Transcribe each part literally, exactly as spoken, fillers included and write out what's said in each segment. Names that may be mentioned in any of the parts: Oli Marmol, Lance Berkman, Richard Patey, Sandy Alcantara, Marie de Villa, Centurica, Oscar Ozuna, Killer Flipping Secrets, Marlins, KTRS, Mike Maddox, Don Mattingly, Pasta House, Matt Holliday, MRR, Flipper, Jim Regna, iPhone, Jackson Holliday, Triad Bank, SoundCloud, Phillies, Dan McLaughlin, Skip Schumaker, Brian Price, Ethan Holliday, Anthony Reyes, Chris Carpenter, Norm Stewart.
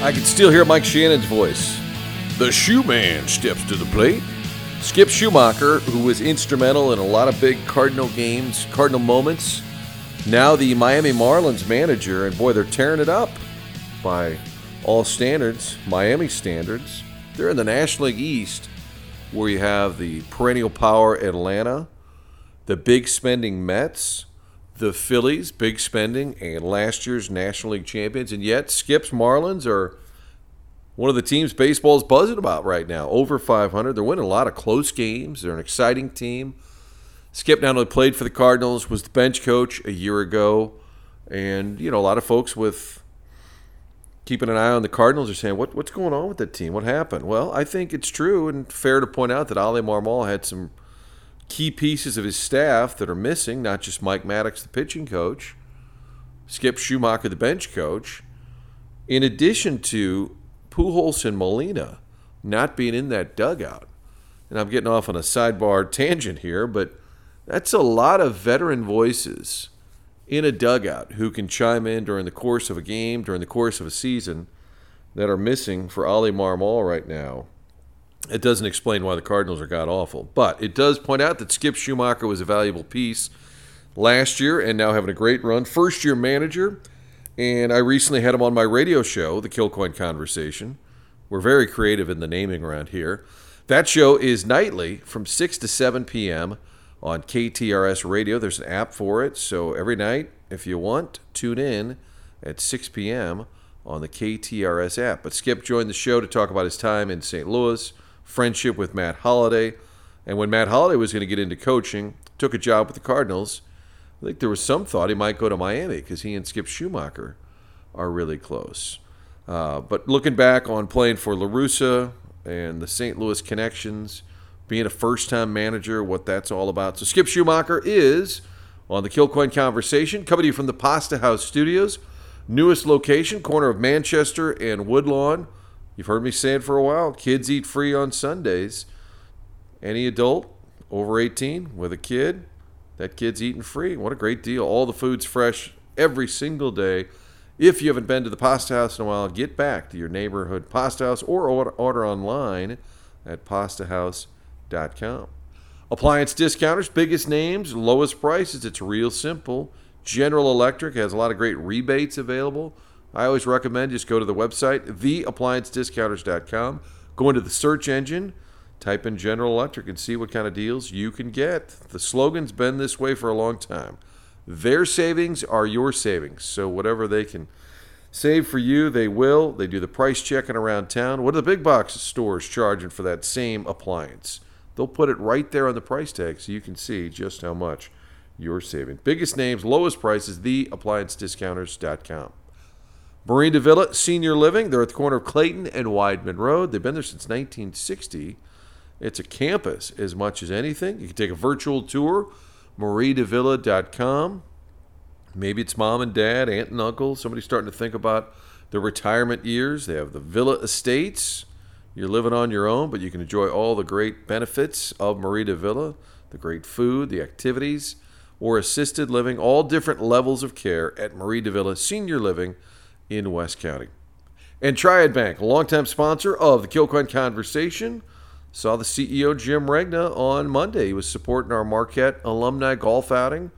I can still hear Mike Shannon's voice. The Shoe Man steps to the plate. Skip Schumaker, who was instrumental in a lot of big Cardinal games, Cardinal moments, now the Miami Marlins manager, and boy, they're tearing it up by all standards, Miami standards. They're in the National League East, where you have the perennial power Atlanta, the big spending Mets, the Phillies, big spending, and last year's National League champions, and yet Skip's Marlins are one of the teams baseball's buzzing about right now, over five hundred. They're winning a lot of close games. They're an exciting team. Skip not only played for the Cardinals, was the bench coach a year ago. And, you know, a lot of folks with keeping an eye on the Cardinals are saying, what, what's going on with that team? What happened? Well, I think it's true and fair to point out that Oli Marmol had some key pieces of his staff that are missing, not just Mike Maddox, the pitching coach, Skip Schumaker, the bench coach, in addition to Pujols and Molina not being in that dugout. And I'm getting off on a sidebar tangent here, but that's a lot of veteran voices in a dugout who can chime in during the course of a game, during the course of a season, that are missing for Oli Marmol right now. It doesn't explain why the Cardinals are god-awful, but it does point out that Skip Schumaker was a valuable piece last year and now having a great run. First-year manager. And I recently had him on my radio show, The Kilcoyne Conversation. We're very creative in the naming around here. That show is nightly from six to seven p.m. on K T R S Radio. There's an app for it, so every night, if you want, tune in at six p.m. on the K T R S app. But Skip joined the show to talk about his time in Saint Louis, friendship with Matt Holliday, and when Matt Holliday was going to get into coaching, took a job with the Cardinals, I think there was some thought he might go to Miami because he and Skip Schumaker are really close. Uh, but looking back on playing for LaRussa and the Saint Louis connections, being a first-time manager, what that's all about. So Skip Schumaker is on the Kilcoyne Conversation, coming to you from the Pasta House Studios, newest location, corner of Manchester and Woodlawn. You've heard me say it for a while. Kids eat free on Sundays. Any adult over eighteen with a kid, that kid's eating free. What a great deal. All the food's fresh every single day. If you haven't been to the Pasta House in a while, get back to your neighborhood Pasta House or order, order online at pasta house dot com. Appliance Discounters, biggest names, lowest prices. It's real simple. General Electric has a lot of great rebates available. I always recommend just go to the website, the appliance discounters dot com. Go into the search engine. Type in General Electric and see what kind of deals you can get. The slogan's been this way for a long time. Their savings are your savings. So whatever they can save for you, they will. They do the price checking around town. What are the big box stores charging for that same appliance? They'll put it right there on the price tag so you can see just how much you're saving. Biggest names, lowest prices, the appliance discounters dot com. Marie de Villa, Senior Living. They're at the corner of Clayton and Wideman Road. They've been there since nineteen sixty. It's a campus as much as anything. You can take a virtual tour, marie de villa dot com. Maybe it's mom and dad, aunt and uncle, somebody starting to think about their retirement years. They have the Villa Estates. You're living on your own, but you can enjoy all the great benefits of Marie de Villa, the great food, the activities, or assisted living, all different levels of care at Marie de Villa Senior Living in West County. And Triad Bank, a longtime sponsor of the Kilcoyne Conversation. Saw the C E O, Jim Regna, on Monday. He was supporting our Marquette alumni golf outing.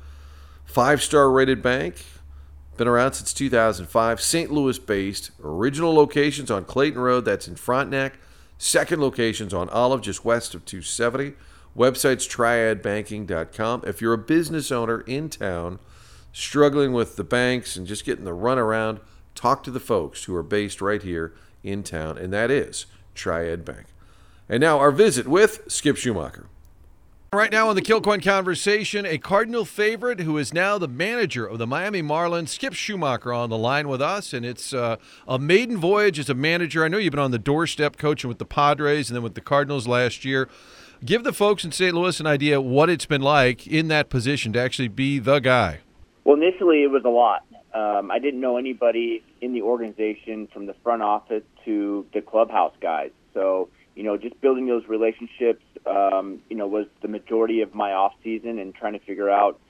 Five-star rated bank. Been around since two thousand five. Saint Louis-based. Original locations on Clayton Road. That's in Frontenac. Second locations on Olive, just west of two seventy. Website's triad banking dot com. If you're a business owner in town, struggling with the banks and just getting the runaround, talk to the folks who are based right here in town, and that is Triad Bank. And now our visit with Skip Schumaker. Right now on the Kilcoyne Conversation, a Cardinal favorite who is now the manager of the Miami Marlins, Skip Schumaker, on the line with us. And it's uh, a maiden voyage as a manager. I know you've been on the doorstep coaching with the Padres and then with the Cardinals last year. Give the folks in Saint Louis an idea what it's been like in that position to actually be the guy. Well, initially it was a lot. Um, I didn't know anybody in the organization from the front office to the clubhouse guys. So, you know, just building those relationships, um, you know, was the majority of my off season and trying to figure out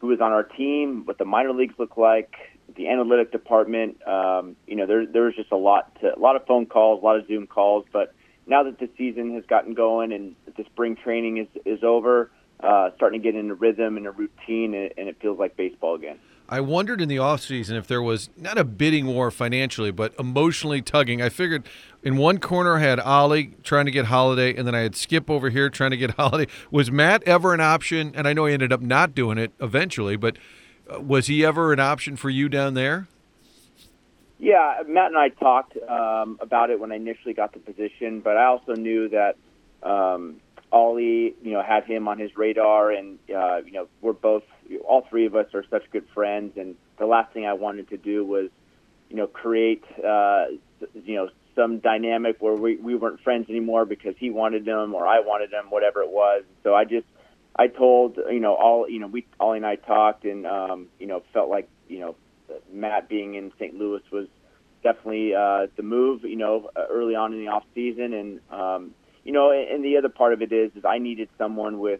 who was on our team, what the minor leagues look like, the analytic department. Um, you know, there there was just a lot to, a lot of phone calls, a lot of Zoom calls. But now that the season has gotten going and the spring training is is over, uh, starting to get into rhythm and a routine, and, and it feels like baseball again. I wondered in the offseason if there was not a bidding war financially, but emotionally tugging. I figured in one corner I had Oli trying to get Holliday, and then I had Skip over here trying to get Holliday. Was Matt ever an option? And I know he ended up not doing it eventually, but was he ever an option for you down there? Yeah, Matt and I talked um, about it when I initially got the position, but I also knew that um, Oli, you know, had him on his radar, and, uh, you know, we're both – all three of us are such good friends, and the last thing I wanted to do was, you know, create, uh, you know, some dynamic where we, we weren't friends anymore because he wanted them or I wanted them, whatever it was. So I just, I told, you know, all, you know, we, Oli and I talked, and, um, you know, felt like, you know, Matt being in Saint Louis was definitely uh, the move, you know, early on in the off season. And, um, you know, and the other part of it is, is I needed someone with,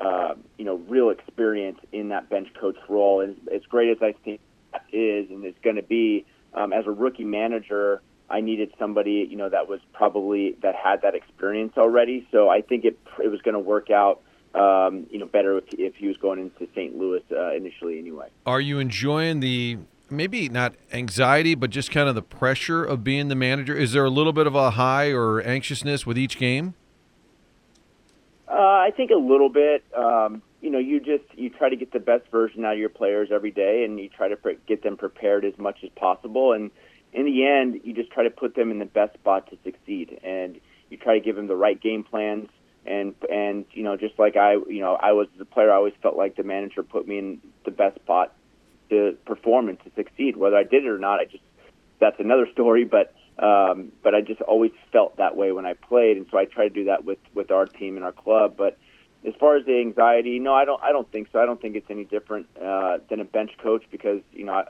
Uh, you know, real experience in that bench coach role. As, as great as I think that is and it's going to be, um, as a rookie manager, I needed somebody, you know, that was probably, that had that experience already. So I think it it was going to work out, um, you know, better if, if he was going into Saint Louis uh, initially anyway. Are you enjoying the, maybe not anxiety, but just kind of the pressure of being the manager? Is there a little bit of a high or anxiousness with each game? Uh, I think a little bit. Um, you know, you just you try to get the best version out of your players every day, and you try to pre- get them prepared as much as possible. And in the end, you just try to put them in the best spot to succeed, and you try to give them the right game plans. And and you know, just like I, you know, I was the player, I always felt like the manager put me in the best spot to perform and to succeed. Whether I did it or not, I just that's another story. But. Um, but I just always felt that way when I played, and so I try to do that with, with our team and our club. But as far as the anxiety, no, I don't. I don't think so. I don't think it's any different uh, than a bench coach because you know, I,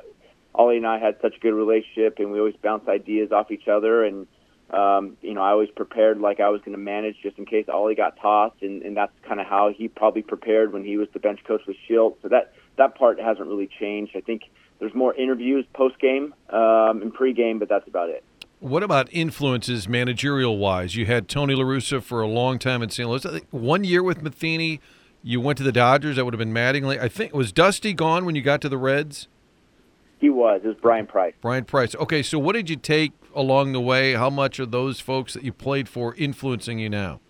Oli and I had such a good relationship, and we always bounced ideas off each other. And um, you know, I always prepared like I was going to manage just in case Oli got tossed, and, and that's kind of how he probably prepared when he was the bench coach with Shield. So that that part hasn't really changed. I think there's more interviews post game um, and pre game, but that's about it. What about influences managerial-wise? You had Tony LaRussa for a long time in Saint Louis. I think one year with Matheny, you went to the Dodgers. That would have been Mattingly. I think, was Dusty gone when you got to the Reds? He was. It was Brian Price. Brian Price. Okay, so what did you take along the way? How much are those folks that you played for influencing you now?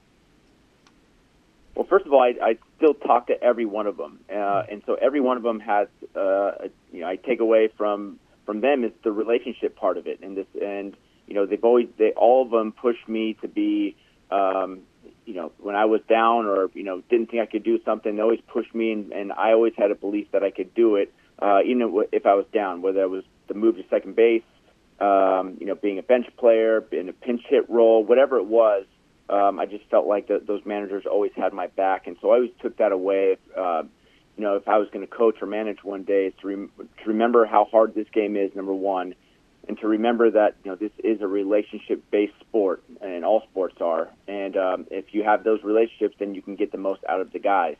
Well, first of all, I, I still talk to every one of them. Uh, and so every one of them has, uh, a, you know, I take away from, from them is the relationship part of it. And this, and you know, they've always, they all of them pushed me to be, um, you know, when I was down or, you know, didn't think I could do something, they always pushed me, and, and I always had a belief that I could do it, uh, even if I was down, whether it was the move to second base, um, you know, being a bench player, in a pinch hit role, whatever it was, um, I just felt like the, those managers always had my back, and so I always took that away. Uh, you know, if I was going to coach or manage one day, to, rem- to remember how hard this game is, number one, and to remember that, you know, this is a relationship-based sport, and all sports are. And um, if you have those relationships, then you can get the most out of the guys.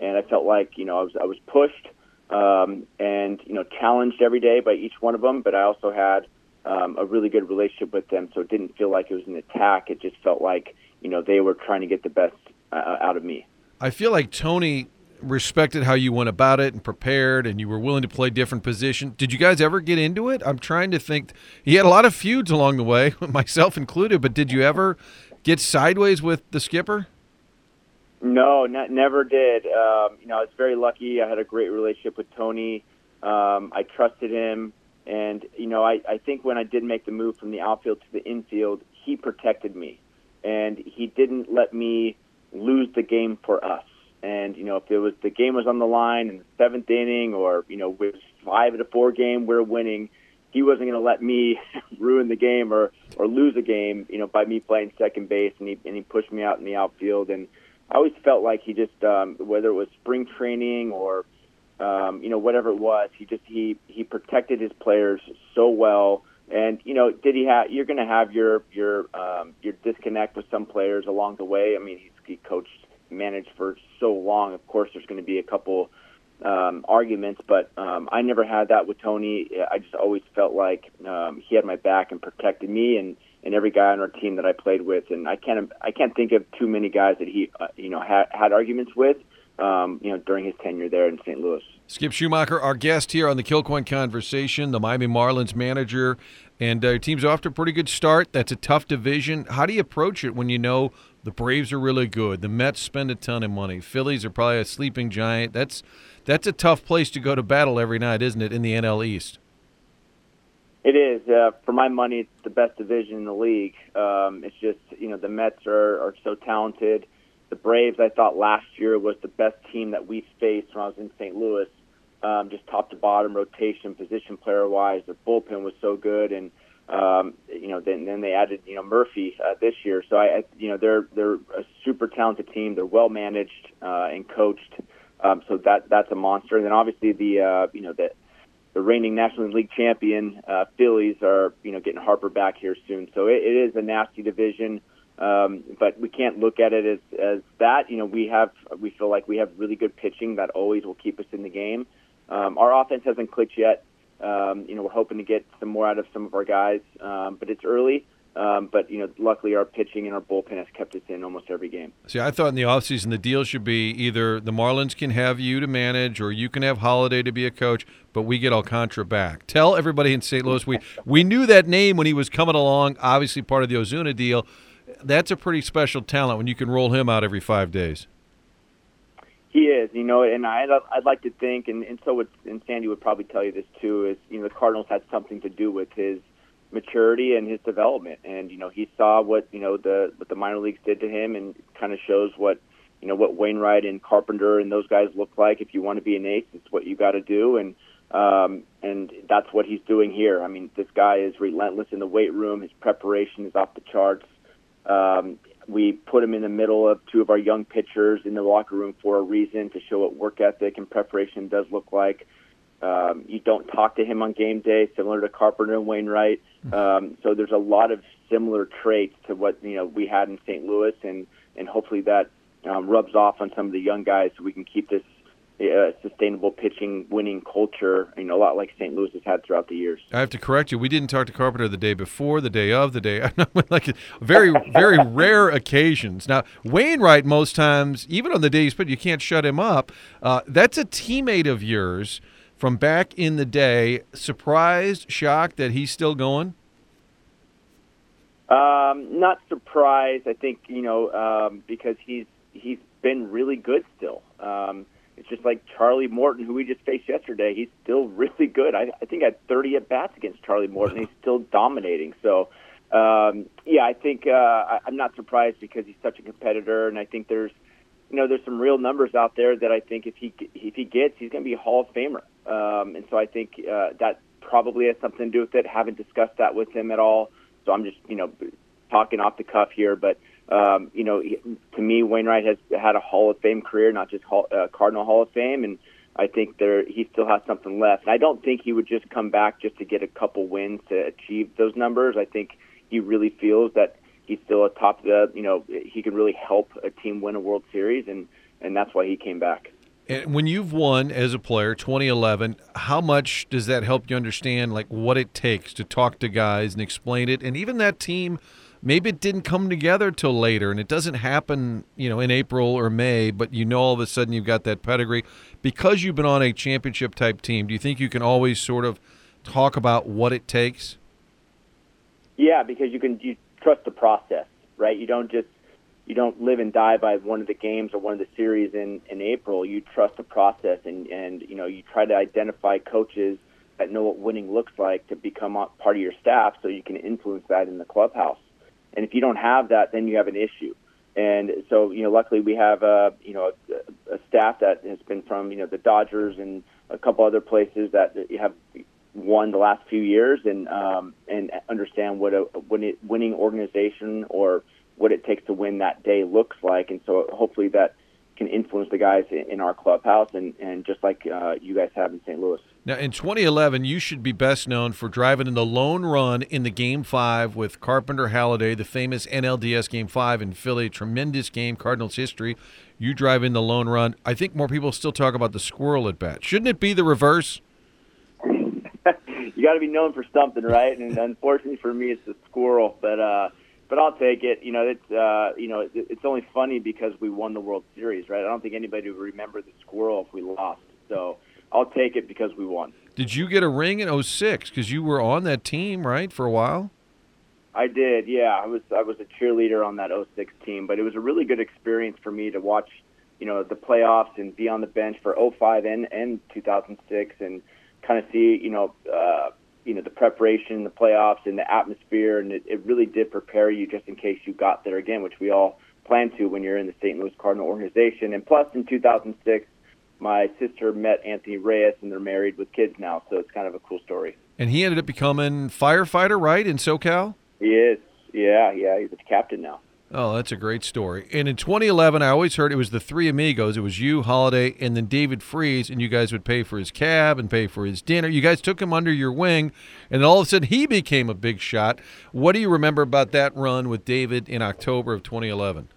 And I felt like, you know, I was I was pushed um, and, you know, challenged every day by each one of them, but I also had um, a really good relationship with them, so it didn't feel like it was an attack. It just felt like, you know, they were trying to get the best uh, out of me. I feel like Tony respected how you went about it and prepared, and you were willing to play different positions. Did you guys ever get into it? I'm trying to think. He had a lot of feuds along the way, myself included, but did you ever get sideways with the skipper? No, not, never did. Um, you know, I was very lucky. I had a great relationship with Tony. Um, I trusted him. And, you know, I, I think when I did make the move from the outfield to the infield, he protected me. And he didn't let me lose the game for us. And, you know, if it was the game was on the line in the seventh inning or, you know, it was five to four game, we're winning, he wasn't going to let me ruin the game or, or lose a game, you know, by me playing second base, and he, and he pushed me out in the outfield. And I always felt like he just, um, whether it was spring training or, um, you know, whatever it was, he just he, he protected his players so well. And, you know, did he have, you're going to have your, your, um, your disconnect with some players along the way. I mean, he, he coached, managed for so long, of course there's going to be a couple um, arguments, but um, I never had that with Tony. I just always felt like um, he had my back and protected me and, and every guy on our team that I played with. And I can't I can't think of too many guys that he uh, you know had, had arguments with. Um, you know, during his tenure there in Saint Louis. Skip Schumaker, our guest here on the Kilcoyne Conversation, the Miami Marlins manager, and uh, your team's off to a pretty good start. That's a tough division. How do you approach it when you know the Braves are really good, the Mets spend a ton of money, Phillies are probably a sleeping giant? That's that's a tough place to go to battle every night, isn't it, in the N L East? It is. Uh, for my money, it's the best division in the league. Um, it's just, you know, the Mets are, are so talented. The Braves, I thought last year, was the best team that we faced when I was in Saint Louis, um, just top to bottom, rotation, position player-wise. Their bullpen was so good, and um, you know, then, then they added you know Murphy uh, this year. So I, I, you know, they're they're a super talented team. They're well managed uh, and coached, um, so that that's a monster. And then obviously the uh, you know the the reigning National League champion uh, Phillies are you know getting Harper back here soon. So it, it is a nasty division. Um, but we can't look at it as, as that. You know, we have we feel like we have really good pitching that always will keep us in the game. Um, our offense hasn't clicked yet. Um, you know, we're hoping to get some more out of some of our guys, um, but it's early. Um, but, you know, luckily our pitching and our bullpen has kept us in almost every game. See, I thought in the offseason the deal should be either the Marlins can have you to manage or you can have Holliday to be a coach, but we get Alcantara back. Tell everybody in Saint Louis we, we knew that name when he was coming along, obviously part of the Ozuna deal. That's a pretty special talent when you can roll him out every five days. He is, you know, and I'd, I'd like to think, and, and so would, and Sandy would probably tell you this too, is, you know, the Cardinals had something to do with his maturity and his development. And, you know, he saw what, you know, the what the minor leagues did to him and kind of shows what, you know, what Wainwright and Carpenter and those guys look like. If you want to be an ace, it's what you got to do. And, um, and that's what he's doing here. I mean, this guy is relentless in the weight room. His preparation is off the charts. Um, we put him in the middle of two of our young pitchers in the locker room for a reason, to show what work ethic and preparation does look like. Um, you don't talk to him on game day, similar to Carpenter and Wainwright. Um, so there's a lot of similar traits to what you know we had in Saint Louis, and, and hopefully that um, rubs off on some of the young guys so we can keep this Uh, sustainable pitching, winning culture, you know, a lot like Saint Louis has had throughout the years. I have to correct you. We didn't talk to Carpenter the day before, the day of, the day. Like very, very rare occasions. Now, Wainwright, most times, even on the days, but you can't shut him up. Uh, that's a teammate of yours from back in the day. Surprised, shocked that he's still going? Um, not surprised. I think, you know, um, because he's he's been really good still. Um It's just like Charlie Morton, who we just faced yesterday. He's still really good. I, I think I had thirty at-bats against Charlie Morton. He's still dominating. So, um, yeah, I think uh, I, I'm not surprised because he's such a competitor, and I think there's, you know, there's some real numbers out there that I think if he if he gets, he's going to be a Hall of Famer. Um, and so I think uh, that probably has something to do with it. Haven't discussed that with him at all. So I'm just, you know, talking off the cuff here, but. Um, you know, to me, Wainwright has had a Hall of Fame career, not just Hall, uh, Cardinal Hall of Fame, and I think there he still has something left. And I don't think he would just come back just to get a couple wins to achieve those numbers. I think he really feels that he's still a top, uh, you know, he can really help a team win a World Series, and, and that's why he came back. And when you've won as a player, twenty eleven, how much does that help you understand, like, what it takes to talk to guys and explain it? And even that team... Maybe it didn't come together till later, and it doesn't happen, you know, in April or May, but you know all of a sudden you've got that pedigree. Because you've been on a championship-type team, do you think you can always sort of talk about what it takes? Yeah, because you can you trust the process, right? You don't just you don't live and die by one of the games or one of the series in, in April. You trust the process, and, and, you know, you try to identify coaches that know what winning looks like to become part of your staff so you can influence that in the clubhouse. And if you don't have that, then you have an issue. And so, you know, luckily we have, uh, you know, a, a staff that has been from, you know, the Dodgers and a couple other places that have won the last few years and um, and understand what a winning organization or what it takes to win that day looks like. And so hopefully that can influence the guys in our clubhouse, and, and just like uh, you guys have in Saint Louis. Now, in twenty eleven, you should be best known for driving in the lone run in the Game five with Carpenter Halliday, the famous N L D S Game five in Philly. Tremendous game, Cardinals history. You drive in the lone run. I think more people still talk about the squirrel at bat. Shouldn't it be the reverse? You got to be known for something, right? And unfortunately for me, it's the squirrel, but uh, but I'll take it. You know, it's uh, you know, it, it's only funny because we won the World Series, right? I don't think anybody would remember the squirrel if we lost. So I'll take it because we won. Did you get a ring in oh six? Because you were on that team, right, for a while? I did, yeah. I was I was a cheerleader on that oh six team, but it was a really good experience for me to watch, you know, the playoffs and be on the bench for oh five and, and two thousand six, and kind of see, you know, uh, you know, the preparation, the playoffs, and the atmosphere, and it, it really did prepare you just in case you got there again, which we all plan to when you're in the Saint Louis Cardinal organization. And plus, in two thousand six, my sister met Anthony Reyes, and they're married with kids now, so it's kind of a cool story. And he ended up becoming firefighter, right, in SoCal? He is, yeah, yeah, he's the captain now. Oh, that's a great story. And in twenty eleven, I always heard it was the three amigos. It was you, Holliday, and then David Freese, and you guys would pay for his cab and pay for his dinner. You guys took him under your wing, and all of a sudden he became a big shot. What do you remember about that run with David in October of twenty eleven?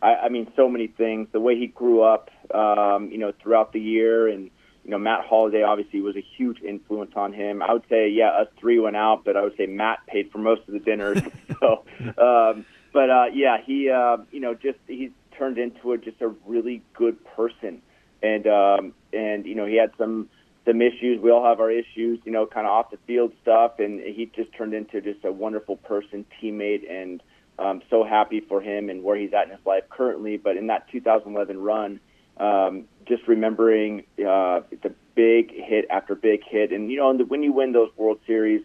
I, I mean, so many things. The way he grew up, um, you know, throughout the year, and, you know, Matt Holliday obviously was a huge influence on him. I would say, yeah, us three went out, but I would say Matt paid for most of the dinners. so, um, but uh, yeah, he, uh, you know, just he's turned into a, just a really good person, and um, and you know, he had some some issues. We all have our issues, you know, kind of off the field stuff, and he just turned into just a wonderful person, teammate, and um, so happy for him and where he's at in his life currently. But in that two thousand eleven run, Um, just remembering uh, the big hit after big hit, and you know, and the, when you win those World Series,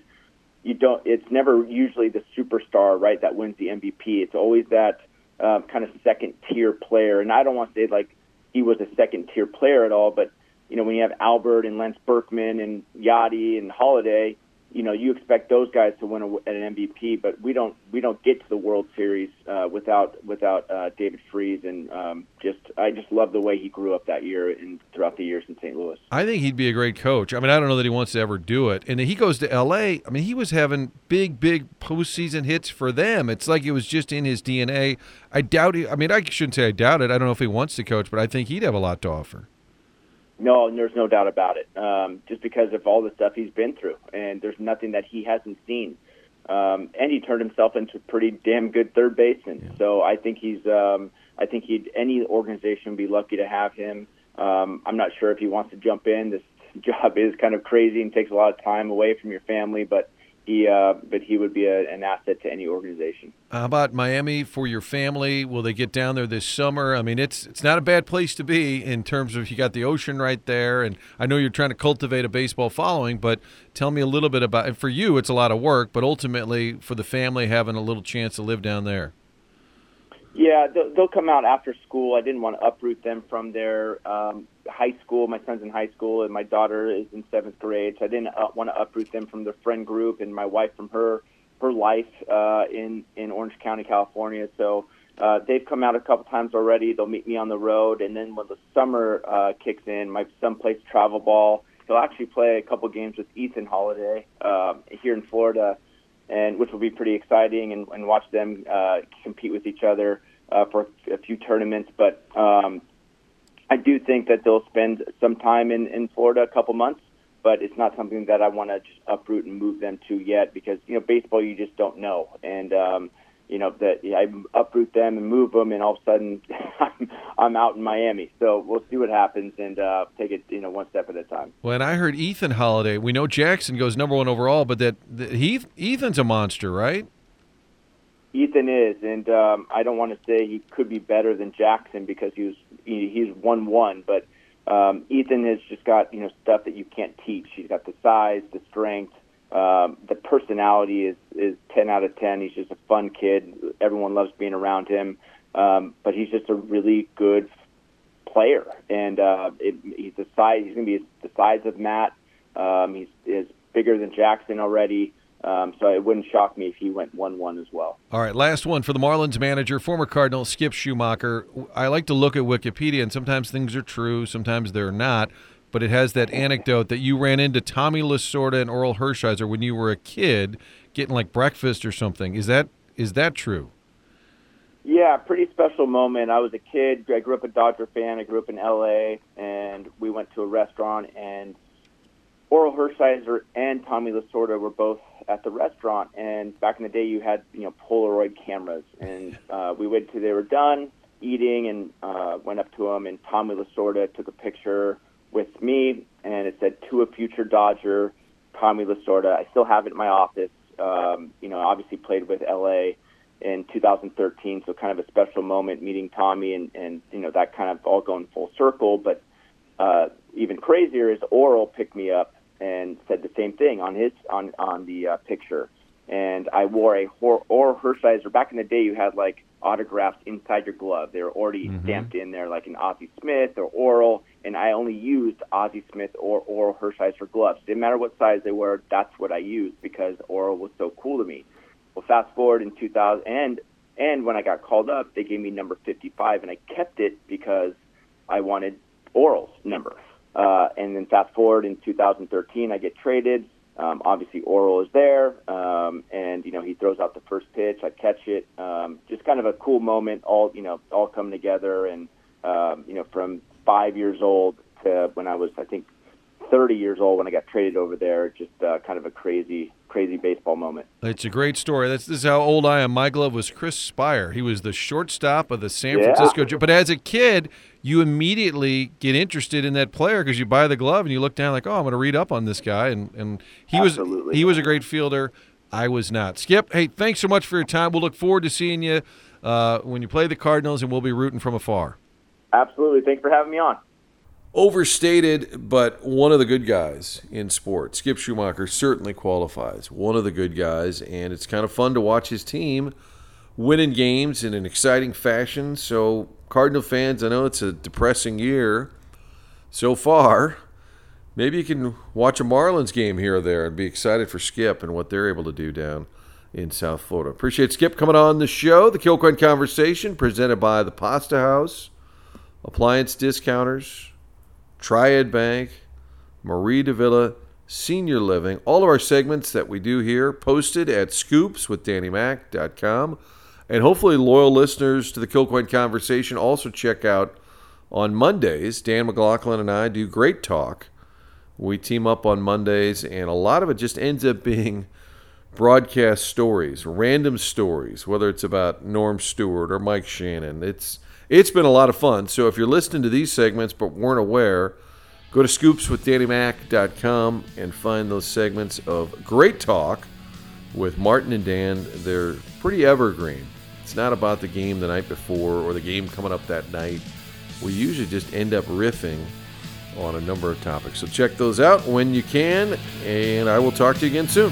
you don't. It's never usually the superstar, right, that wins the M V P. It's always that uh, kind of second tier player. And I don't want to say like he was a second tier player at all, but you know, when you have Albert and Lance Berkman and Yadi and Holliday, you know, you expect those guys to win a, an M V P. But we don't. We don't get to the World Series uh, without without uh, David Freese, and um, just I just love the way he grew up that year and throughout the years in Saint Louis. I think he'd be a great coach. I mean, I don't know that he wants to ever do it. And then he goes to L A. I mean, he was having big, big postseason hits for them. It's like it was just in his D N A. I doubt he. I mean, I shouldn't say I doubt it. I don't know if he wants to coach, but I think he'd have a lot to offer. No, and there's no doubt about it, um, just because of all the stuff he's been through. And there's nothing that he hasn't seen. Um, and he turned himself into a pretty damn good third baseman. Yeah. So I think he's um, I think he'd, any organization would be lucky to have him. Um, I'm not sure if he wants to jump in. This job is kind of crazy and takes a lot of time away from your family, but he uh, but he would be a, an asset to any organization. How about Miami for your family? Will they get down there this summer? I mean, it's it's not a bad place to be in terms of you got the ocean right there, and I know you're trying to cultivate a baseball following, but tell me a little bit about it. For you, it's a lot of work, but ultimately for the family having a little chance to live down there. Yeah, they'll, they'll come out after school. I didn't want to uproot them from their um, high school. My son's in high school, and my daughter is in seventh grade. So I didn't uh, want to uproot them from their friend group, and my wife from her her life uh, in, in Orange County, California. So uh, they've come out a couple times already. They'll meet me on the road, and then when the summer uh, kicks in, my son plays travel ball. He'll actually play a couple games with Ethan Holliday uh, here in Florida, and which will be pretty exciting, and, and watch them uh, compete with each other uh, for a few tournaments. But um, I do think that they'll spend some time in, in Florida, a couple months, but it's not something that I want to just uproot and move them to yet, because, you know, baseball, you just don't know. And, um, you know, that yeah, I uproot them and move them, and all of a sudden I'm, I'm out in Miami. So we'll see what happens, and uh, take it, you know, one step at a time. Well, and I heard Ethan Holliday. We know Jackson goes number one overall, but that, that he Ethan's a monster, right? Ethan is, and um, I don't want to say he could be better than Jackson, because he was he, he's one one, but um, Ethan has just got, you know, stuff that you can't teach. He's got the size, the strength. Um, the personality is, is ten out of ten. He's just a fun kid. Everyone loves being around him. Um, but he's just a really good player. And uh, it, he's the size, he's going to be the size of Matt. Um, he's is bigger than Jackson already. Um, so it wouldn't shock me if he went one one as well. All right, last one for the Marlins manager, former Cardinal Skip Schumaker. I like to look at Wikipedia, and sometimes things are true, sometimes they're not, but it has that anecdote that you ran into Tommy Lasorda and Orel Hershiser when you were a kid getting like breakfast or something. Is that is that true? Yeah, pretty special moment. I was a kid. I grew up a Dodger fan. I grew up in L A, and we went to a restaurant, and Orel Hershiser and Tommy Lasorda were both at the restaurant. And back in the day, you had, you know, Polaroid cameras. And uh, we went to, they were done eating, and uh, went up to them, and Tommy Lasorda took a picture with me, and it said, "To a future Dodger, Tommy Lasorda." I still have it in my office. Um, you know, obviously played with L A in two thousand thirteen, so kind of a special moment meeting Tommy, and, and you know, that kind of all going full circle. But uh, even crazier is Orel picked me up and said the same thing on his on on the uh, picture, and I wore a Orel Hershiser. Back in the day, you had like autographs inside your glove; they were already mm-hmm. stamped in there, like an Ozzie Smith or Orel. And I only used Ozzie Smith or Orel Hershiser gloves. Didn't matter what size they were; that's what I used because Orel was so cool to me. Well, fast forward in two thousand, and and when I got called up, they gave me number fifty-five, and I kept it because I wanted Oral's number. Uh, and then fast forward in two thousand thirteen, I get traded. Um, obviously, Orel is there, um, and you know he throws out the first pitch. I catch it. Um, just kind of a cool moment. All you know, all coming together, and um, you know, from five years old to when I was, I think, thirty years old when I got traded over there. Just uh, kind of a crazy, crazy baseball moment. It's a great story. That's, this is how old I am. My glove was Chris Spire. He was the shortstop of the San yeah. Francisco. But as a kid, you immediately get interested in that player because you buy the glove and you look down like, oh, I'm going to read up on this guy. And, and he Absolutely. was he was a great fielder. I was not. Skip, hey, thanks so much for your time. We'll look forward to seeing you uh, when you play the Cardinals, and we'll be rooting from afar. Absolutely. Thanks for having me on. Overstated, but one of the good guys in sports. Skip Schumaker certainly qualifies. One of the good guys, and it's kind of fun to watch his team winning games in an exciting fashion. So, Cardinal fans, I know it's a depressing year so far. Maybe you can watch a Marlins game here or there and be excited for Skip and what they're able to do down in South Florida. Appreciate Skip coming on the show. The Kilcoyne Conversation, presented by the Pasta House, Appliance Discounters, Triad Bank, Marie de Villa, Senior Living. All of our segments that we do here posted at scoops with danny mac dot com. And hopefully loyal listeners to the Kilcoyne Conversation also check out on Mondays. Dan McLaughlin and I do great talk. We team up on Mondays, and a lot of it just ends up being broadcast stories, random stories, whether it's about Norm Stewart or Mike Shannon. It's It's been a lot of fun, so if you're listening to these segments but weren't aware, go to scoops with danny mac dot com and find those segments of great talk with Martin and Dan. They're pretty evergreen. It's not about the game the night before or the game coming up that night. We usually just end up riffing on a number of topics. So check those out when you can, and I will talk to you again soon.